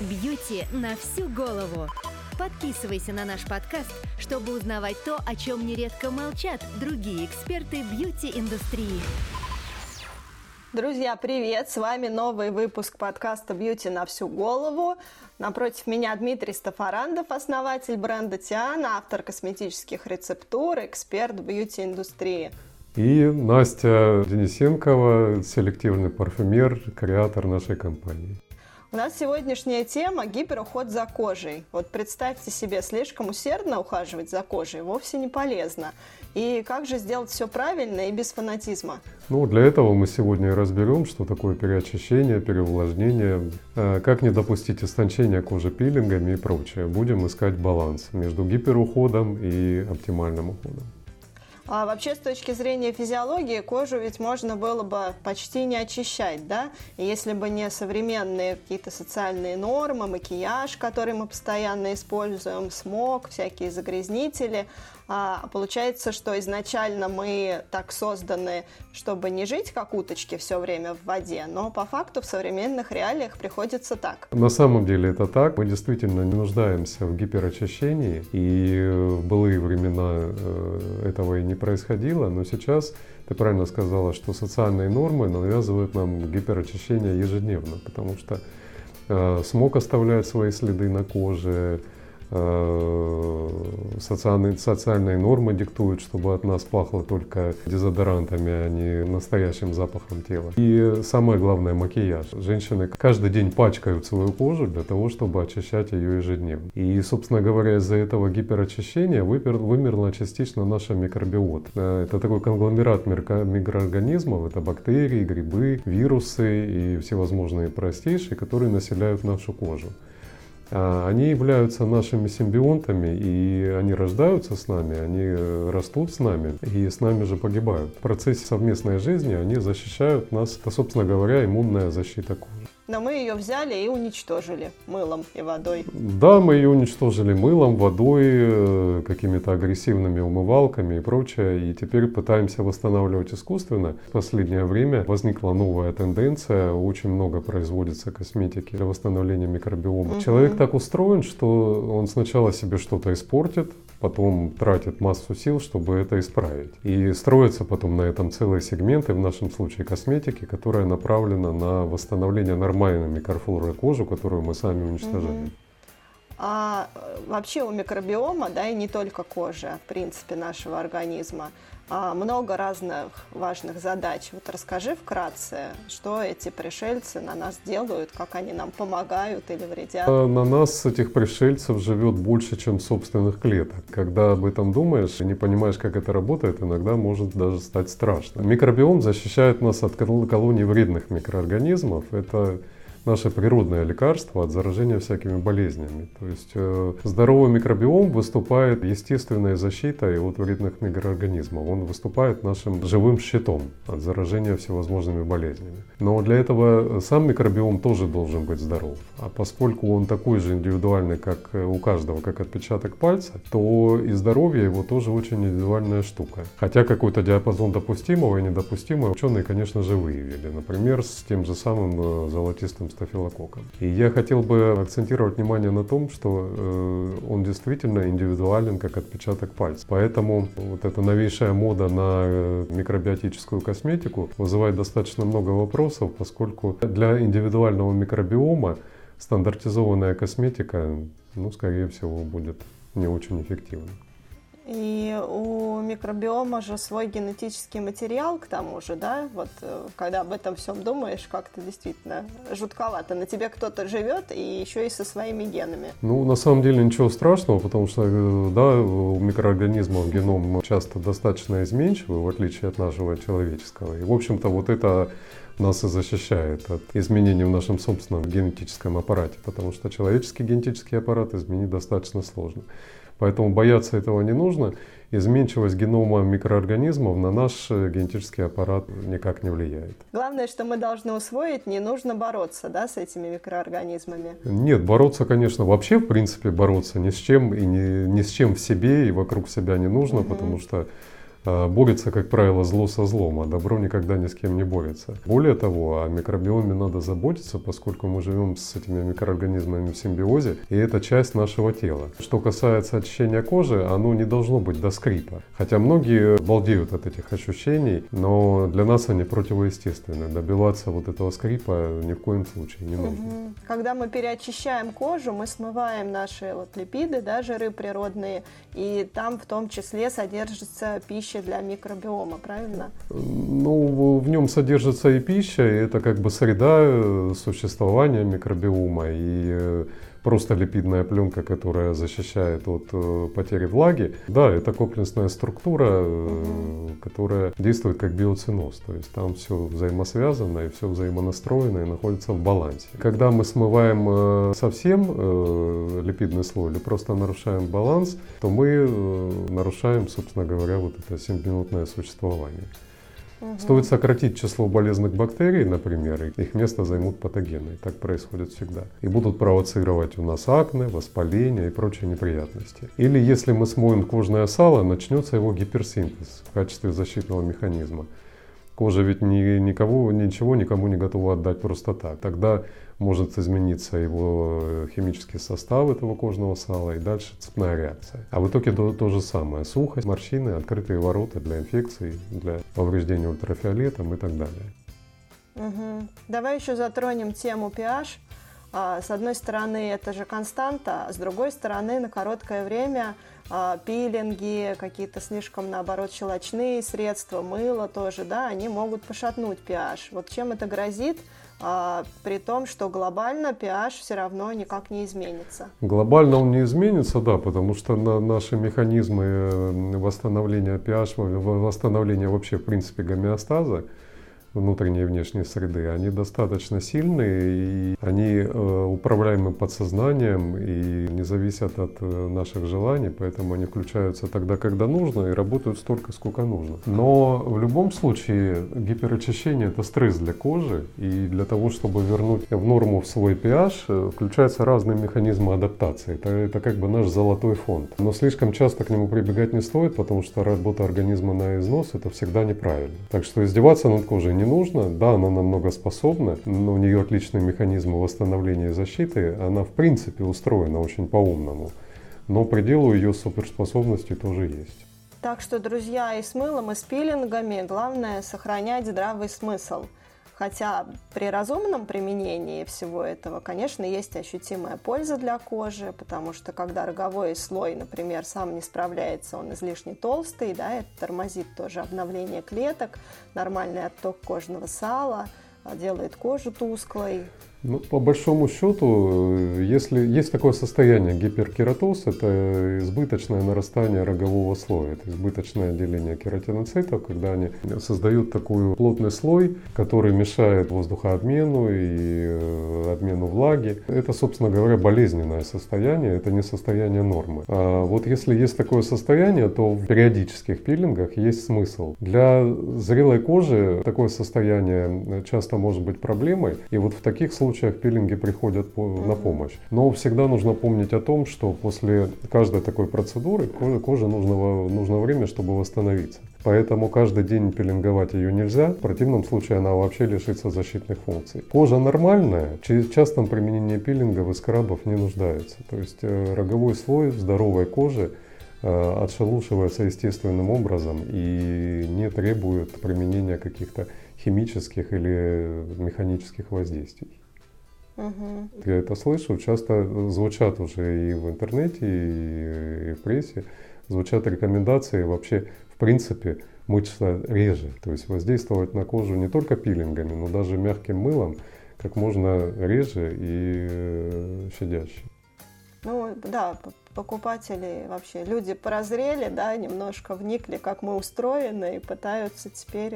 Бьюти на всю голову. Подписывайся на наш подкаст, чтобы узнавать то, о чем нередко молчат другие эксперты бьюти-индустрии. Друзья, привет! С вами новый выпуск подкаста «Бьюти на всю голову». Напротив меня Дмитрий Стафарандов, основатель бренда «Тиана», автор косметических рецептур, эксперт бьюти-индустрии. И Настя Денисенкова, селективный парфюмер, креатор нашей компании. У нас сегодняшняя тема – гиперуход за кожей. Вот представьте себе, слишком усердно ухаживать за кожей вовсе не полезно. И как же сделать все правильно и без фанатизма? Для этого мы сегодня разберем, что такое переочищение, переувлажнение, как не допустить истончения кожи пилингами и прочее. Будем искать баланс между гиперуходом и оптимальным уходом. А вообще, с точки зрения физиологии, кожу ведь можно было бы почти не очищать, да? Если бы не современные какие-то социальные нормы, макияж, который мы постоянно используем, смог, всякие загрязнители. Получается, что изначально мы так созданы, чтобы не жить как уточки все время в воде, но по факту в современных реалиях приходится так. На самом деле это так. Мы действительно не нуждаемся в гиперочищении, и в былые времена этого и не происходило, но сейчас, ты правильно сказала, что социальные нормы навязывают нам гиперочищение ежедневно, потому что смог оставляет свои следы на коже, социальные нормы диктуют, чтобы от нас пахло только дезодорантами, а не настоящим запахом тела. И самое главное — макияж. Женщины каждый день пачкают свою кожу для того, чтобы очищать ее ежедневно. И, собственно говоря, из-за этого гиперочищения вымерла частично наша микробиота. Это такой конгломерат микроорганизмов, это бактерии, грибы, вирусы и всевозможные простейшие, которые населяют нашу кожу. Они являются нашими симбионтами, и они рождаются с нами, они растут с нами, и с нами же погибают. В процессе совместной жизни они защищают нас, это, собственно говоря, иммунная защита кожи. Но мы ее взяли и уничтожили мылом и водой. Да, мы ее уничтожили мылом, водой, какими-то агрессивными умывалками и прочее. И теперь пытаемся восстанавливать искусственно. В последнее время возникла новая тенденция. Очень много производится косметики для восстановления микробиома. Угу. Человек так устроен, что он сначала себе что-то испортит, потом тратит массу сил, чтобы это исправить. И строятся потом на этом целые сегменты, в нашем случае косметики, которая направлена на восстановление нормальной микрофлоры кожи, которую мы сами уничтожаем. А вообще у микробиома, да, и не только кожи, а в принципе нашего организма, много разных важных задач. Вот расскажи вкратце, что эти пришельцы на нас делают, как они нам помогают или вредят. На нас, этих пришельцев, живет больше, чем собственных клеток. Когда об этом думаешь и не понимаешь, как это работает, иногда может даже стать страшно. Микробиом защищает нас от колоний вредных микроорганизмов. Это наше природное лекарство от заражения всякими болезнями. То есть здоровый микробиом выступает естественной защитой от вредных микроорганизмов. Он выступает нашим живым щитом от заражения всевозможными болезнями. Но для этого сам микробиом тоже должен быть здоров. А поскольку он такой же индивидуальный, как у каждого, как отпечаток пальца, то и здоровье его тоже очень индивидуальная штука. Хотя какой-то диапазон допустимого и недопустимого ученые, конечно же, выявили. Например, с тем же самым золотистым стафилококком. И я хотел бы акцентировать внимание на том, что он действительно индивидуален, как отпечаток пальца. Поэтому вот эта новейшая мода на микробиотическую косметику вызывает достаточно много вопросов, поскольку для индивидуального микробиома стандартизованная косметика, скорее всего, будет не очень эффективна. И у микробиома же свой генетический материал, к тому же, да? Вот когда об этом всем думаешь, как-то действительно жутковато. На тебе кто-то живет, и еще и со своими генами. На самом деле ничего страшного, потому что, да, у микроорганизмов геном часто достаточно изменчивый, в отличие от нашего человеческого. И, в общем-то, вот это нас и защищает от изменений в нашем собственном генетическом аппарате, потому что человеческий генетический аппарат изменить достаточно сложно. Поэтому бояться этого не нужно. Изменчивость генома микроорганизмов на наш генетический аппарат никак не влияет. Главное, что мы должны усвоить, не нужно бороться, да, с этими микроорганизмами? Нет, бороться, конечно, вообще, в принципе, бороться ни с чем, и ни с чем в себе и вокруг себя не нужно, потому что Борется, как правило, зло со злом, а добро никогда ни с кем не борется. Более того, о микробиоме надо заботиться, поскольку мы живем с этими микроорганизмами в симбиозе, и это часть нашего тела. Что касается очищения кожи, оно не должно быть до скрипа. Хотя многие балдеют от этих ощущений, но для нас они противоестественны. Добиваться вот этого скрипа ни в коем случае не нужно. Когда мы переочищаем кожу, мы смываем наши липиды, жиры природные, и там в том числе содержится пища для микробиома, правильно? Ну, в нем содержится и пища, и это как бы среда существования микробиома, и просто липидная пленка, которая защищает от потери влаги. Да, это комплексная структура, которая действует как биоценоз, то есть там все взаимосвязано и все взаимонастроено и находится в балансе. Когда мы смываем совсем липидный слой или просто нарушаем баланс, то мы нарушаем, собственно говоря, вот это симбиотное существование. Стоит сократить число болезненных бактерий, например, их место займут патогены, так происходит всегда. И будут провоцировать у нас акне, воспаление и прочие неприятности. Или если мы смоем кожное сало, начнется его гиперсинтез в качестве защитного механизма. Кожа ведь ничего никому не готова отдать просто так. Тогда может измениться его химический состав этого кожного сала и дальше цепная реакция. А в итоге то же самое. Сухость, морщины, открытые ворота для инфекций, для повреждения ультрафиолетом и так далее. Давай еще затронем тему pH. С одной стороны, это же константа, а с другой стороны, на короткое время пилинги, какие-то слишком, наоборот, щелочные средства, мыло тоже, они могут пошатнуть pH. Вот чем это грозит, при том, что глобально pH все равно никак не изменится? Глобально он не изменится, потому что наши механизмы восстановления pH, восстановления вообще, в принципе, гомеостаза, внутренней и внешней среды, они достаточно сильные, и они управляемы подсознанием и не зависят от наших желаний, поэтому они включаются тогда, когда нужно, и работают столько, сколько нужно. Но в любом случае гиперочищение — это стресс для кожи, и для того, чтобы вернуть в норму в свой pH, включаются разные механизмы адаптации. Это как бы наш золотой фонд. Но слишком часто к нему прибегать не стоит, потому что работа организма на износ — это всегда неправильно. Так что издеваться над кожей не нужно. Да, она намного способна, но у нее отличные механизмы восстановления и защиты. Она в принципе устроена очень по-умному, но пределу ее суперспособности тоже есть. Так что, друзья, и с мылом, и с пилингами главное сохранять здравый смысл. Хотя при разумном применении всего этого, конечно, есть ощутимая польза для кожи, потому что когда роговой слой, например, сам не справляется, он излишне толстый, это тормозит тоже обновление клеток, нормальный отток кожного сала, делает кожу тусклой. По большому счету, если есть такое состояние гиперкератоз, это избыточное нарастание рогового слоя, это избыточное отделение кератиноцитов, когда они создают такой плотный слой, который мешает воздухообмену и обмену влаги. Это, собственно говоря, болезненное состояние, это не состояние нормы. А вот если есть такое состояние, то в периодических пилингах есть смысл. Для зрелой кожи такое состояние часто может быть проблемой, и вот в таких случаях пилинги приходят на помощь. Но всегда нужно помнить о том, что после каждой такой процедуры коже нужно время, чтобы восстановиться. Поэтому каждый день пилинговать ее нельзя, в противном случае она вообще лишится защитных функций. Кожа нормальная, в частом применении пилингов и скрабов не нуждается. То есть роговой слой здоровой кожи отшелушивается естественным образом и не требует применения каких-то химических или механических воздействий. Я это слышу, часто звучат уже и в интернете, и в прессе, звучат рекомендации вообще, в принципе, мыться реже. То есть воздействовать на кожу не только пилингами, но даже мягким мылом как можно реже и щадяще. Покупатели вообще, люди поразрели, немножко вникли, как мы устроены, и пытаются теперь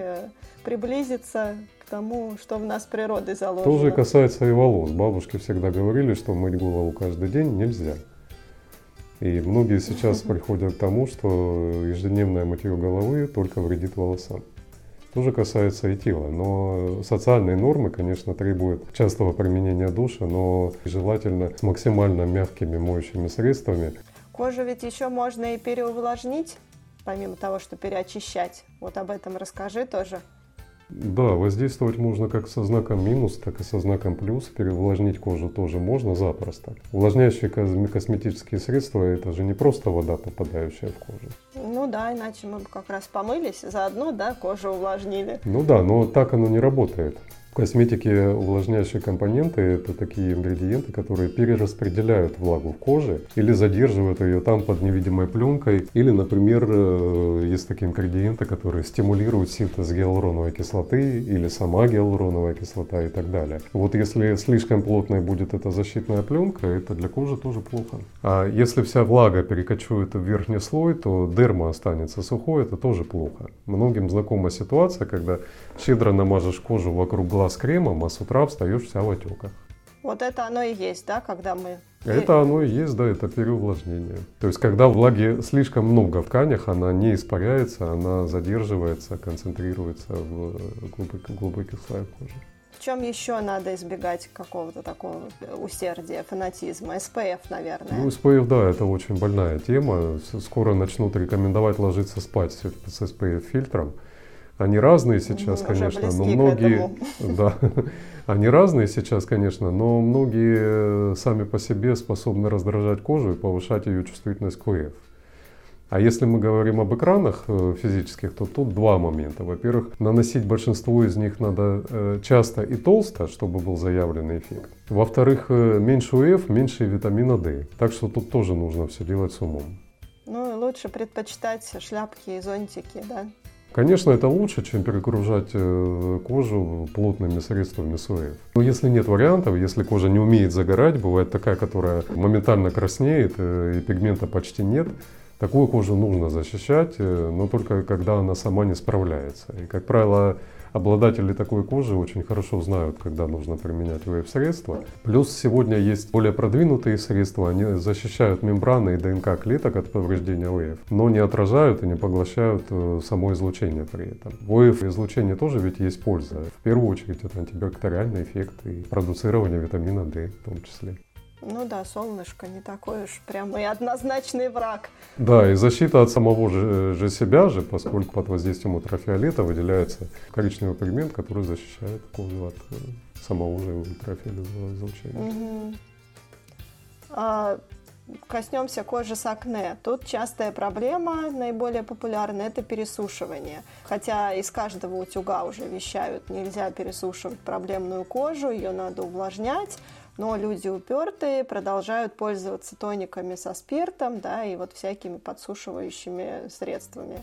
приблизиться к тому, что в нас природой заложено. Тоже касается и волос. Бабушки всегда говорили, что мыть голову каждый день нельзя. И многие сейчас приходят к тому, что ежедневное мытье головы только вредит волосам. Тоже касается и тела, но социальные нормы, конечно, требуют частого применения душа, но желательно с максимально мягкими моющими средствами. Кожу ведь еще можно и переувлажнить. помимо того, что переочищать? Вот об этом расскажи тоже. Да, воздействовать можно как со знаком минус, так и со знаком плюс. Переувлажнить кожу тоже можно запросто. Увлажняющие косметические средства – это же не просто вода, попадающая в кожу. Ну да, иначе мы бы как раз помылись, заодно, да, кожу увлажнили. Ну да, но так оно не работает. В косметике увлажняющие компоненты – это такие ингредиенты, которые перераспределяют влагу в коже или задерживают ее там под невидимой пленкой. Или, например, есть такие ингредиенты, которые стимулируют синтез гиалуроновой кислоты или сама гиалуроновая кислота и так далее. Вот если слишком плотной будет эта защитная пленка, это для кожи тоже плохо. А если вся влага перекочует в верхний слой, то дерма останется сухой, это тоже плохо. Многим знакома ситуация, когда щедро намажешь кожу вокруг глаза с кремом, а с утра встаешь вся в отеках. Вот это оно и есть, да, когда мы... Это оно и есть, да, это переувлажнение. То есть, когда влаги слишком много в тканях, она не испаряется, она задерживается, концентрируется в глубоких слоях кожи. В чем еще надо избегать какого-то такого усердия, фанатизма? СПФ, наверное. Ну, СПФ, да, это очень больная тема. Скоро начнут рекомендовать ложиться спать с СПФ-фильтром. Они разные сейчас, конечно, но многие, да, они разные сейчас, конечно, но многие сами по себе способны раздражать кожу и повышать ее чувствительность к УФ. А если мы говорим об экранах физических, то тут два момента. Во-первых, наносить большинство из них надо часто и толсто, чтобы был заявленный эффект. Во-вторых, меньше УФ, меньше витамина D. Так что тут тоже нужно все делать с умом. Ну и лучше предпочитать шляпки и зонтики, да? Конечно, это лучше, чем перегружать кожу плотными средствами с УФ. Но если нет вариантов, если кожа не умеет загорать, бывает такая, которая моментально краснеет и пигмента почти нет, такую кожу нужно защищать, но только когда она сама не справляется. И, как правило, обладатели такой кожи очень хорошо знают, когда нужно применять УФ-средства. Плюс сегодня есть более продвинутые средства, они защищают мембраны и ДНК клеток от повреждения УФ, но не отражают и не поглощают само излучение при этом. В УФ-излучении тоже ведь есть польза. В первую очередь это антибактериальный эффект и продуцирование витамина D в том числе. Ну да, солнышко не такой уж прям и однозначный враг. Да, и защита от самого же себя же, поскольку под воздействием ультрафиолета выделяется коричневый пигмент, который защищает кожу от самого же ультрафиолетового излучения. Угу. Коснемся кожи с акне. Тут частая проблема, наиболее популярная, это пересушивание. Хотя из каждого утюга уже вещают, нельзя пересушивать проблемную кожу, ее надо увлажнять. Но люди упертые продолжают пользоваться тониками со спиртом, да, и вот всякими подсушивающими средствами.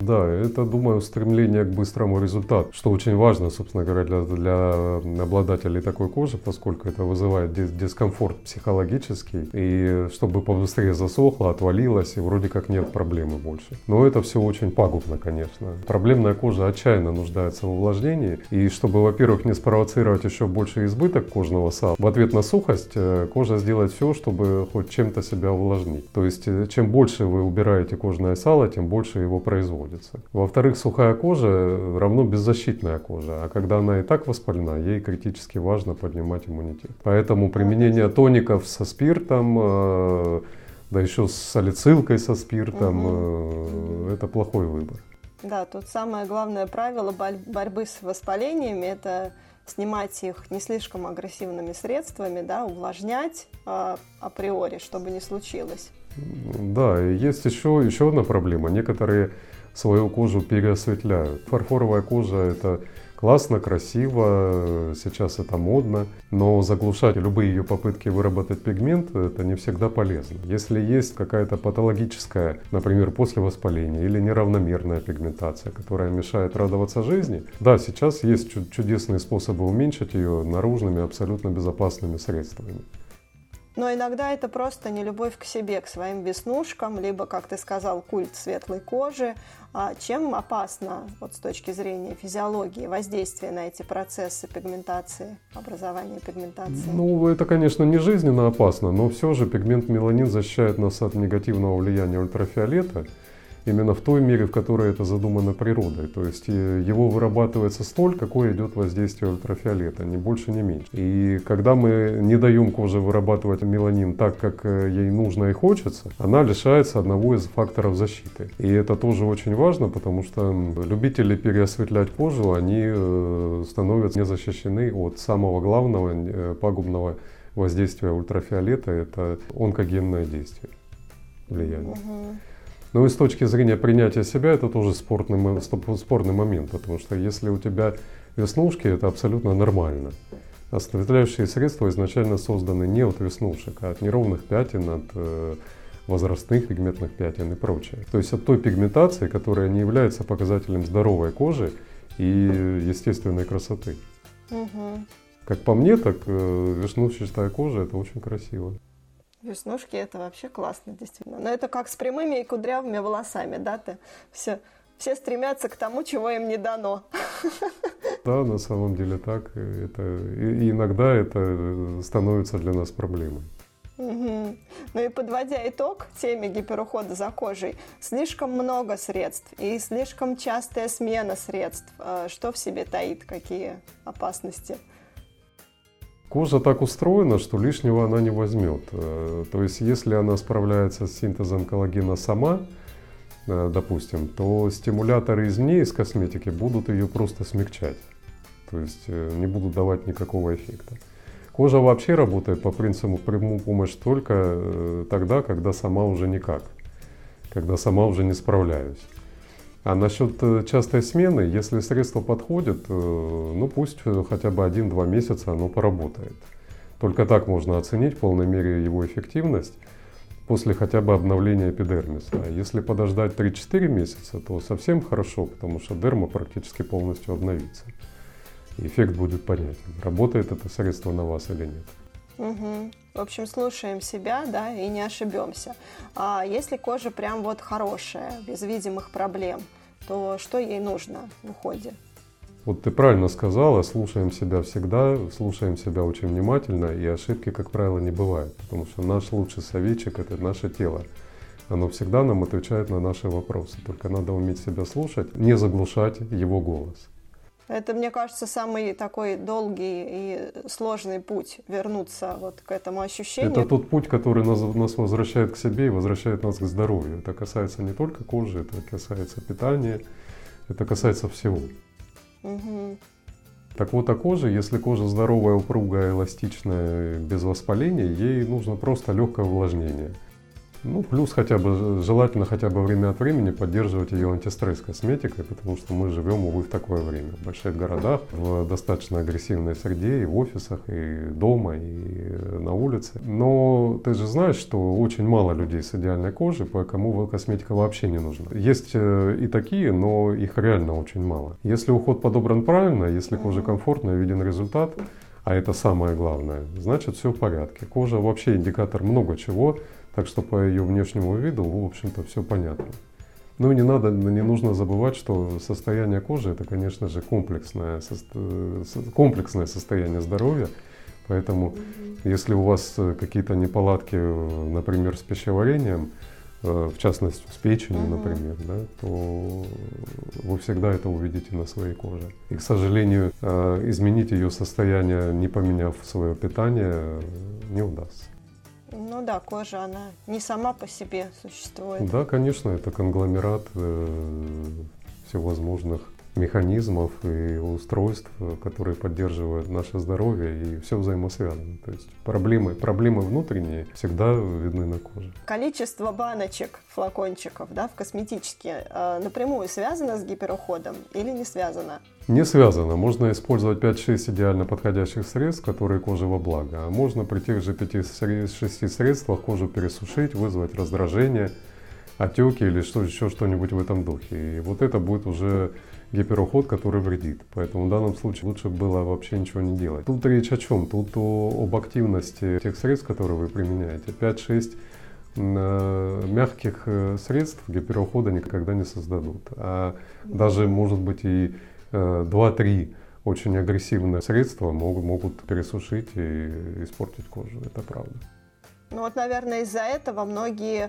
Да, это, думаю, стремление к быстрому результату, что очень важно, собственно говоря, для обладателей такой кожи, поскольку это вызывает дискомфорт психологический, и чтобы побыстрее засохло, отвалилось, и вроде как нет проблемы больше. Но это все очень пагубно, конечно. Проблемная кожа отчаянно нуждается в увлажнении, и чтобы, во-первых, не спровоцировать еще больше избыток кожного сала, в ответ на сухость кожа сделает все, чтобы хоть чем-то себя увлажнить. То есть, чем больше вы убираете кожное сало, тем больше его производит. Во-вторых, сухая кожа равно беззащитная кожа, а когда она и так воспалена, ей критически важно поднимать иммунитет. Поэтому применение тоников со спиртом, да еще с салицилкой со спиртом, это плохой выбор. Да, тут самое главное правило борьбы с воспалениями – это снимать их не слишком агрессивными средствами, да, увлажнять априори, чтобы не случилось. Да, и есть еще одна проблема. Некоторые свою кожу переосветляют. Фарфоровая кожа – это классно, красиво, сейчас это модно, но заглушать любые ее попытки выработать пигмент – это не всегда полезно. Если есть какая-то патологическая, например, после воспаления или неравномерная пигментация, которая мешает радоваться жизни, да, сейчас есть чудесные способы уменьшить ее наружными, абсолютно безопасными средствами. Но иногда это просто нелюбовь к себе, к своим веснушкам, либо, как ты сказал, культ светлой кожи. А чем опасно вот с точки зрения физиологии воздействие на эти процессы пигментации, образования пигментации? Ну, это, конечно, не жизненно опасно, но все же пигмент меланин защищает нас от негативного влияния ультрафиолета. именно в той мере, в которой это задумано природой. То есть его вырабатывается столь, какое идет воздействие ультрафиолета, ни больше, ни меньше. И когда мы не даем коже вырабатывать меланин так, как ей нужно и хочется, она лишается одного из факторов защиты. И это тоже очень важно, потому что любители переосветлять кожу, они становятся незащищены от самого главного пагубного воздействия ультрафиолета, это онкогенное действие, влияние. Угу. Ну и с точки зрения принятия себя, это тоже спорный момент, потому что если у тебя веснушки, это абсолютно нормально. Осветляющие средства изначально созданы не от веснушек, а от неровных пятен, от возрастных пигментных пятен и прочее. То есть от той пигментации, которая не является показателем здоровой кожи и естественной красоты. Угу. Как по мне, так веснушчатая кожа – это очень красиво. Веснушки – это вообще классно, действительно. Но это как с прямыми и кудрявыми волосами, да? Все стремятся к тому, чего им не дано. Да, на самом деле так. И иногда это становится для нас проблемой. Угу. Ну и подводя итог теме гиперухода за кожей, слишком много средств и слишком частая смена средств. Что в себе таит, какие опасности? Кожа так устроена, что лишнего она не возьмет. То есть, если она справляется с синтезом коллагена сама, допустим, то стимуляторы извне, из косметики, будут ее просто смягчать. То есть, не будут давать никакого эффекта. Кожа вообще работает по принципу прямую помощь только тогда, когда сама уже никак, когда сама уже не справляюсь. А насчет частой смены, если средство подходит, ну пусть хотя бы 1-2 месяца оно поработает. Только так можно оценить в полной мере его эффективность после хотя бы обновления эпидермиса. А если подождать 3-4 месяца, то совсем хорошо, потому что дерма практически полностью обновится. Эффект будет понятен, работает это средство на вас или нет. Угу. В общем, слушаем себя, да, и не ошибемся. А если кожа прям вот хорошая, без видимых проблем, то что ей нужно в уходе? Вот ты правильно сказала, слушаем себя всегда, слушаем себя очень внимательно, и ошибки, как правило, не бывает, потому что наш лучший советчик – это наше тело. Оно всегда нам отвечает на наши вопросы, только надо уметь себя слушать, не заглушать его голос. Это, мне кажется, самый такой долгий и сложный путь вернуться вот к этому ощущению. Это тот путь, который нас возвращает к себе и возвращает нас к здоровью. Это касается не только кожи, это касается питания, это касается всего. Угу. Так вот о коже. Если кожа здоровая, упругая, эластичная, без воспаления, ей нужно просто легкое увлажнение. Ну, плюс желательно хотя бы время от времени поддерживать ее антистресс-косметикой, потому что мы живем, увы, в такое время. В больших городах, в достаточно агрессивной среде, и в офисах, и дома, и на улице. Но ты же знаешь, что очень мало людей с идеальной кожей, кому косметика вообще не нужна. Есть и такие, но их реально очень мало. Если уход подобран правильно, если коже комфортно и виден результат, а это самое главное, значит все в порядке. Кожа вообще индикатор много чего. Так что по ее внешнему виду, в общем-то, все понятно. Ну и не нужно забывать, что состояние кожи – это, конечно же, комплексное состояние здоровья. Поэтому, если у вас какие-то неполадки, например, с пищеварением, в частности, с печенью, например, да, то вы всегда это увидите на своей коже. И, к сожалению, изменить ее состояние, не поменяв свое питание, не удастся. Ну да, кожа, она не сама по себе существует. Да, конечно, это конгломерат всевозможных механизмов и устройств, которые поддерживают наше здоровье, и все взаимосвязано. То есть проблемы внутренние всегда видны на коже. Количество баночек, флакончиков, да, в косметичке напрямую связано с гиперуходом или не связано? Не связано. Можно использовать 5-6 идеально подходящих средств, которые коже во благо. А можно при тех же 5-6 средствах кожу пересушить, вызвать раздражение, отеки или еще что-нибудь в этом духе. И вот это будет уже гиперуход, который вредит. Поэтому в данном случае лучше было вообще ничего не делать. Тут речь о чем? Тут об активности тех средств, которые вы применяете. 5-6 мягких средств гиперухода никогда не создадут. А даже, может быть, и 2-3 очень агрессивные средства могут пересушить и испортить кожу. Это правда. Ну вот, наверное, из-за этого многие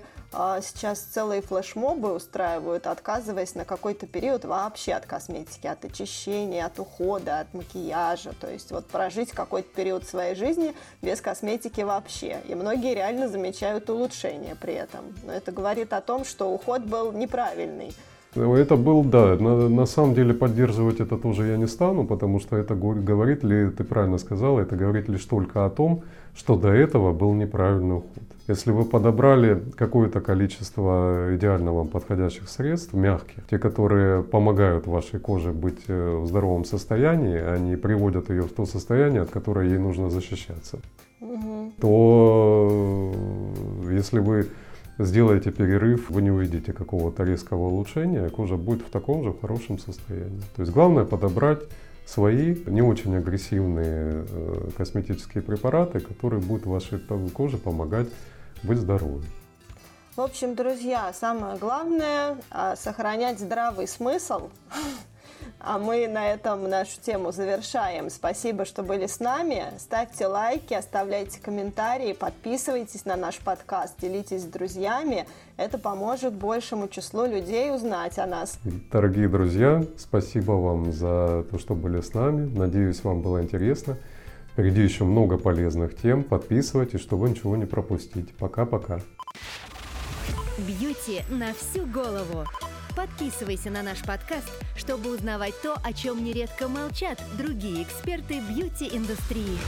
сейчас целые флешмобы устраивают, отказываясь на какой-то период вообще от косметики, от очищения, от ухода, от макияжа. То есть вот прожить какой-то период своей жизни без косметики вообще. И многие реально замечают улучшение при этом. Но это говорит о том, что уход был неправильный. Это был, да, на самом деле поддерживать это тоже я не стану, потому что это говорит ли, ты правильно сказала, это говорит лишь только о том, что до этого был неправильный уход. Если вы подобрали какое-то количество идеально вам подходящих средств, мягких, те, которые помогают вашей коже быть в здоровом состоянии, они приводят ее в то состояние, от которого ей нужно защищаться, то если вы сделаете перерыв, вы не увидите какого-то резкого улучшения, кожа будет в таком же хорошем состоянии. То есть главное подобрать свои не очень агрессивные косметические препараты, которые будут вашей коже помогать быть здоровой. В общем, друзья, самое главное – сохранять здравый смысл. А мы на этом нашу тему завершаем. Спасибо, что были с нами. Ставьте лайки, оставляйте комментарии, подписывайтесь на наш подкаст, делитесь с друзьями. Это поможет большему числу людей узнать о нас. Дорогие друзья, спасибо вам за то, что были с нами. Надеюсь, вам было интересно. Впереди еще много полезных тем. Подписывайтесь, чтобы ничего не пропустить. Пока-пока. Бьюти на всю голову. Подписывайся на наш подкаст, чтобы узнавать то, о чем нередко молчат другие эксперты бьюти-индустрии.